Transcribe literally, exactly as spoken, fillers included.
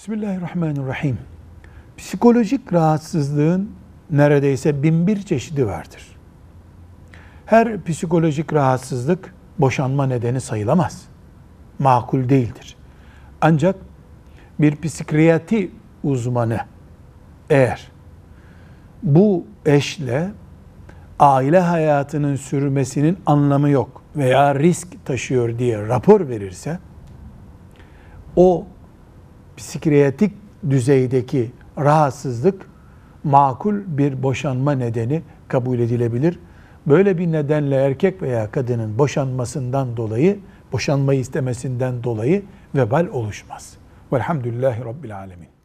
Bismillahirrahmanirrahim. Psikolojik rahatsızlığın neredeyse bin bir çeşidi vardır. Her psikolojik rahatsızlık boşanma nedeni sayılamaz. Makul değildir. Ancak bir psikiyatri uzmanı eğer bu eşle aile hayatının sürmesinin anlamı yok veya risk taşıyor diye rapor verirse, o psikiyatrik düzeydeki rahatsızlık makul bir boşanma nedeni kabul edilebilir. Böyle bir nedenle erkek veya kadının boşanmasından dolayı, boşanmayı istemesinden dolayı vebal oluşmaz. Velhamdülillahi Rabbil Alemin.